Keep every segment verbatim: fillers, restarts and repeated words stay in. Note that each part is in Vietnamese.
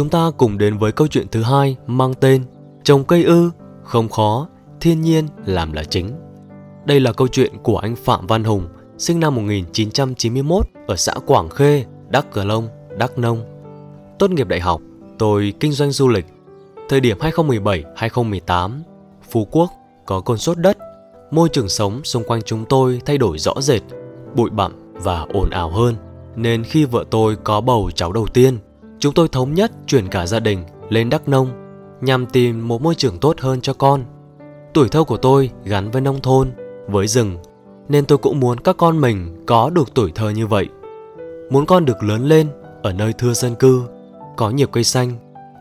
chúng ta cùng đến với câu chuyện thứ hai mang tên Trồng cây ư, không khó, thiên nhiên làm là chính. Đây là câu chuyện của anh Phạm Văn Hùng, sinh năm một nghìn chín trăm chín mươi mốt ở xã Quảng Khê, Đắk G'long, Đắk Nông. Tốt nghiệp đại học, tôi kinh doanh du lịch. Thời điểm hai không một bảy đến hai không một tám, Phú Quốc có cơn sốt đất. Môi trường sống xung quanh chúng tôi thay đổi rõ rệt, bụi bặm và ồn ào hơn. Nên khi vợ tôi có bầu cháu đầu tiên, chúng tôi thống nhất chuyển cả gia đình lên Đắk Nông nhằm tìm một môi trường tốt hơn cho con. Tuổi thơ của tôi gắn với nông thôn, với rừng, nên tôi cũng muốn các con mình có được tuổi thơ như vậy. Muốn con được lớn lên ở nơi thưa dân cư, có nhiều cây xanh,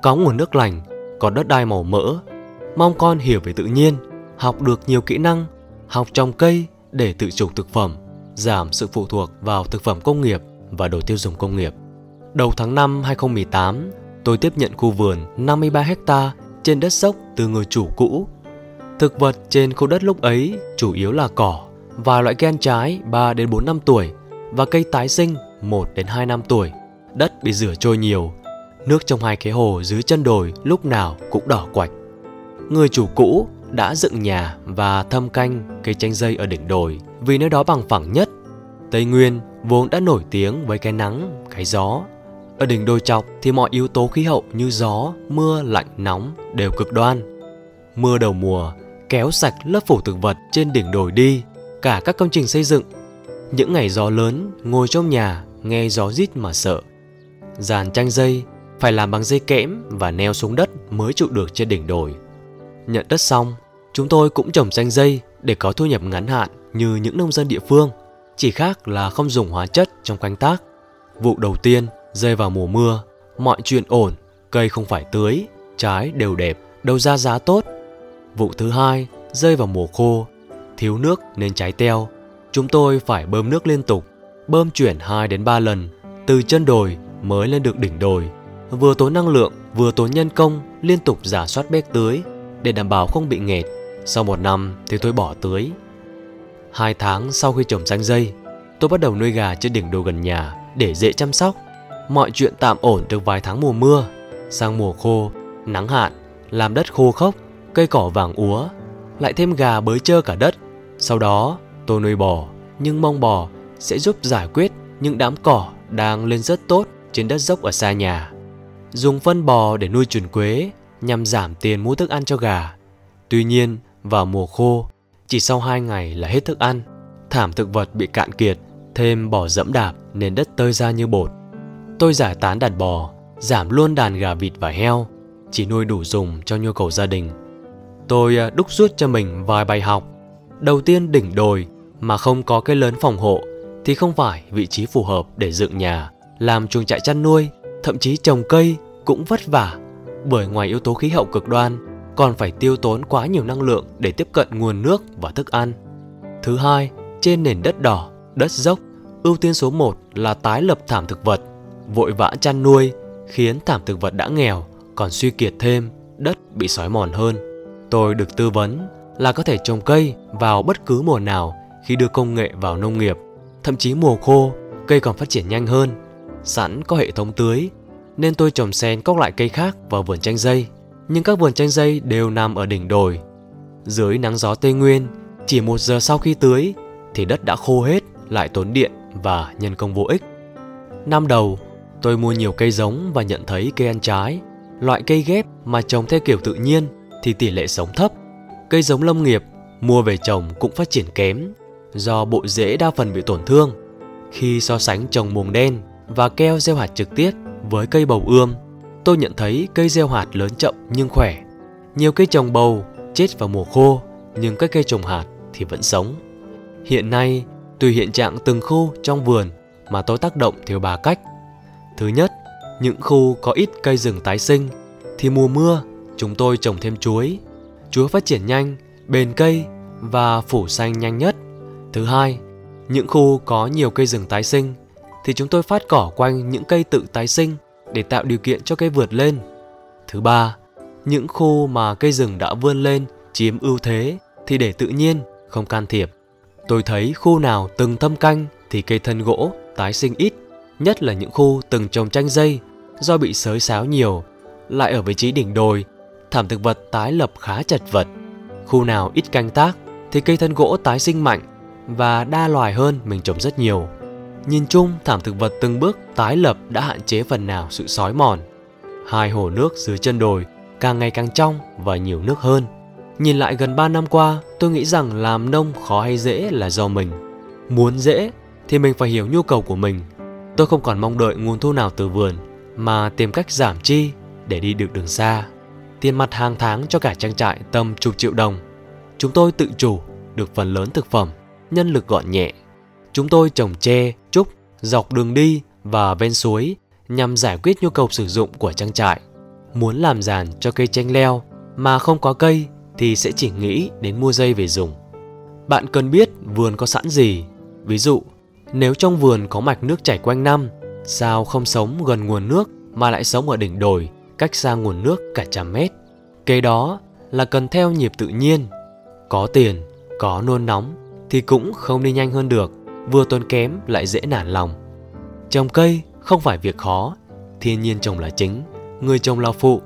có nguồn nước lành, có đất đai màu mỡ. Mong con hiểu về tự nhiên, học được nhiều kỹ năng, học trồng cây để tự chủ thực phẩm, giảm sự phụ thuộc vào thực phẩm công nghiệp và đồ tiêu dùng công nghiệp. Đầu tháng năm hai không một tám, tôi tiếp nhận khu vườn năm mươi ba héc ta trên đất dốc từ người chủ cũ. Thực vật trên khu đất lúc ấy chủ yếu là cỏ, và loại gen trái ba đến bốn năm tuổi và cây tái sinh một đến hai năm tuổi. Đất bị rửa trôi nhiều, nước trong hai cái hồ dưới chân đồi lúc nào cũng đỏ quạch. Người chủ cũ đã dựng nhà và thâm canh cây chanh dây ở đỉnh đồi vì nơi đó bằng phẳng nhất. Tây Nguyên vốn đã nổi tiếng với cái nắng, cái gió. Ở đỉnh đồi chọc thì mọi yếu tố khí hậu như gió, mưa, lạnh, nóng đều cực đoan. Mưa đầu mùa kéo sạch lớp phủ thực vật trên đỉnh đồi đi, cả các công trình xây dựng. Những ngày gió lớn, ngồi trong nhà nghe gió rít mà sợ. Giàn chanh dây phải làm bằng dây kẽm và neo xuống đất mới trụ được trên đỉnh đồi. Nhận đất xong, chúng tôi cũng trồng chanh dây để có thu nhập ngắn hạn như những nông dân địa phương, chỉ khác là không dùng hóa chất trong canh tác. Vụ đầu tiên rơi vào mùa mưa, mọi chuyện ổn, cây không phải tưới, trái đều đẹp, đầu ra giá tốt. Vụ thứ hai rơi vào mùa khô, thiếu nước nên trái teo. Chúng tôi phải bơm nước liên tục, bơm chuyển hai đến ba lần từ chân đồi mới lên được đỉnh đồi, vừa tốn năng lượng vừa tốn nhân công, liên tục rà soát béc tưới để đảm bảo không bị nghẹt. Sau một năm thì tôi bỏ tưới. Hai tháng sau khi trồng chanh dây, tôi bắt đầu nuôi gà trên đỉnh đồi gần nhà để dễ chăm sóc. Mọi chuyện tạm ổn được vài tháng mùa mưa. Sang mùa khô, nắng hạn làm đất khô khốc, cây cỏ vàng úa, lại thêm gà bới trơ cả đất. Sau đó tôi nuôi bò, nhưng mong bò sẽ giúp giải quyết những đám cỏ đang lên rất tốt trên đất dốc ở xa nhà. Dùng phân bò để nuôi chuồn quế nhằm giảm tiền mua thức ăn cho gà. Tuy nhiên, vào mùa khô, chỉ sau hai ngày là hết thức ăn, thảm thực vật bị cạn kiệt, thêm bò dẫm đạp nên đất tơi ra như bột. Tôi giải tán đàn bò, giảm luôn đàn gà vịt và heo, chỉ nuôi đủ dùng cho nhu cầu gia đình. Tôi đúc rút cho mình vài bài học. Đầu tiên, đỉnh đồi mà không có cây lớn phòng hộ thì không phải vị trí phù hợp để dựng nhà, làm chuồng trại chăn nuôi, thậm chí trồng cây cũng vất vả. Bởi ngoài yếu tố khí hậu cực đoan, còn phải tiêu tốn quá nhiều năng lượng để tiếp cận nguồn nước và thức ăn. Thứ hai, trên nền đất đỏ, đất dốc, ưu tiên số một là tái lập thảm thực vật. Vội vã chăn nuôi khiến thảm thực vật đã nghèo còn suy kiệt thêm, đất bị xói mòn hơn. Tôi được tư vấn là có thể trồng cây vào bất cứ mùa nào khi đưa công nghệ vào nông nghiệp. Thậm chí mùa khô, cây còn phát triển nhanh hơn. Sẵn có hệ thống tưới, nên tôi trồng xen các loại cây khác vào vườn chanh dây. Nhưng các vườn chanh dây đều nằm ở đỉnh đồi, dưới nắng gió Tây Nguyên. Chỉ một giờ sau khi tưới thì đất đã khô hết, lại tốn điện và nhân công vô ích. Năm đầu, tôi mua nhiều cây giống và nhận thấy cây ăn trái, loại cây ghép mà trồng theo kiểu tự nhiên thì tỷ lệ sống thấp. Cây giống lâm nghiệp mua về trồng cũng phát triển kém, do bộ rễ đa phần bị tổn thương. Khi so sánh trồng muồng đen và keo gieo hạt trực tiếp với cây bầu ươm, tôi nhận thấy cây gieo hạt lớn chậm nhưng khỏe. Nhiều cây trồng bầu chết vào mùa khô, nhưng các cây trồng hạt thì vẫn sống. Hiện nay, tùy hiện trạng từng khu trong vườn mà tôi tác động theo ba cách. Thứ nhất, những khu có ít cây rừng tái sinh thì mùa mưa chúng tôi trồng thêm chuối. Chuối phát triển nhanh, bền cây và phủ xanh nhanh nhất. Thứ hai, những khu có nhiều cây rừng tái sinh thì chúng tôi phát cỏ quanh những cây tự tái sinh để tạo điều kiện cho cây vượt lên. Thứ ba, những khu mà cây rừng đã vươn lên chiếm ưu thế thì để tự nhiên, không can thiệp. Tôi thấy khu nào từng thâm canh thì cây thân gỗ tái sinh ít, nhất là những khu từng trồng chanh dây, do bị xới xáo nhiều, lại ở vị trí đỉnh đồi, thảm thực vật tái lập khá chật vật. Khu nào ít canh tác thì cây thân gỗ tái sinh mạnh và đa loài hơn mình trồng rất nhiều. Nhìn chung, thảm thực vật từng bước tái lập đã hạn chế phần nào sự xói mòn. Hai hồ nước dưới chân đồi càng ngày càng trong và nhiều nước hơn. Nhìn lại gần ba năm qua, tôi nghĩ rằng làm nông khó hay dễ là do mình. Muốn dễ thì mình phải hiểu nhu cầu của mình. Tôi không còn mong đợi nguồn thu nào từ vườn, mà tìm cách giảm chi để đi được đường xa. Tiền mặt hàng tháng cho cả trang trại tầm chục triệu đồng. Chúng tôi tự chủ được phần lớn thực phẩm, nhân lực gọn nhẹ. Chúng tôi trồng tre, trúc dọc đường đi và ven suối nhằm giải quyết nhu cầu sử dụng của trang trại. Muốn làm giàn cho cây chanh leo mà không có cây thì sẽ chỉ nghĩ đến mua dây về dùng. Bạn cần biết vườn có sẵn gì. Ví dụ, nếu trong vườn có mạch nước chảy quanh năm, sao không sống gần nguồn nước mà lại sống ở đỉnh đồi, cách xa nguồn nước cả trăm mét? Cái đó là cần theo nhịp tự nhiên. Có tiền, có nôn nóng thì cũng không đi nhanh hơn được, vừa tốn kém lại dễ nản lòng. Trồng cây không phải việc khó, thiên nhiên trồng là chính, người trồng là phụ.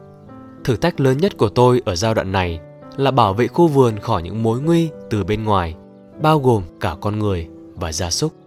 Thử thách lớn nhất của tôi ở giai đoạn này là bảo vệ khu vườn khỏi những mối nguy từ bên ngoài, bao gồm cả con người và gia súc.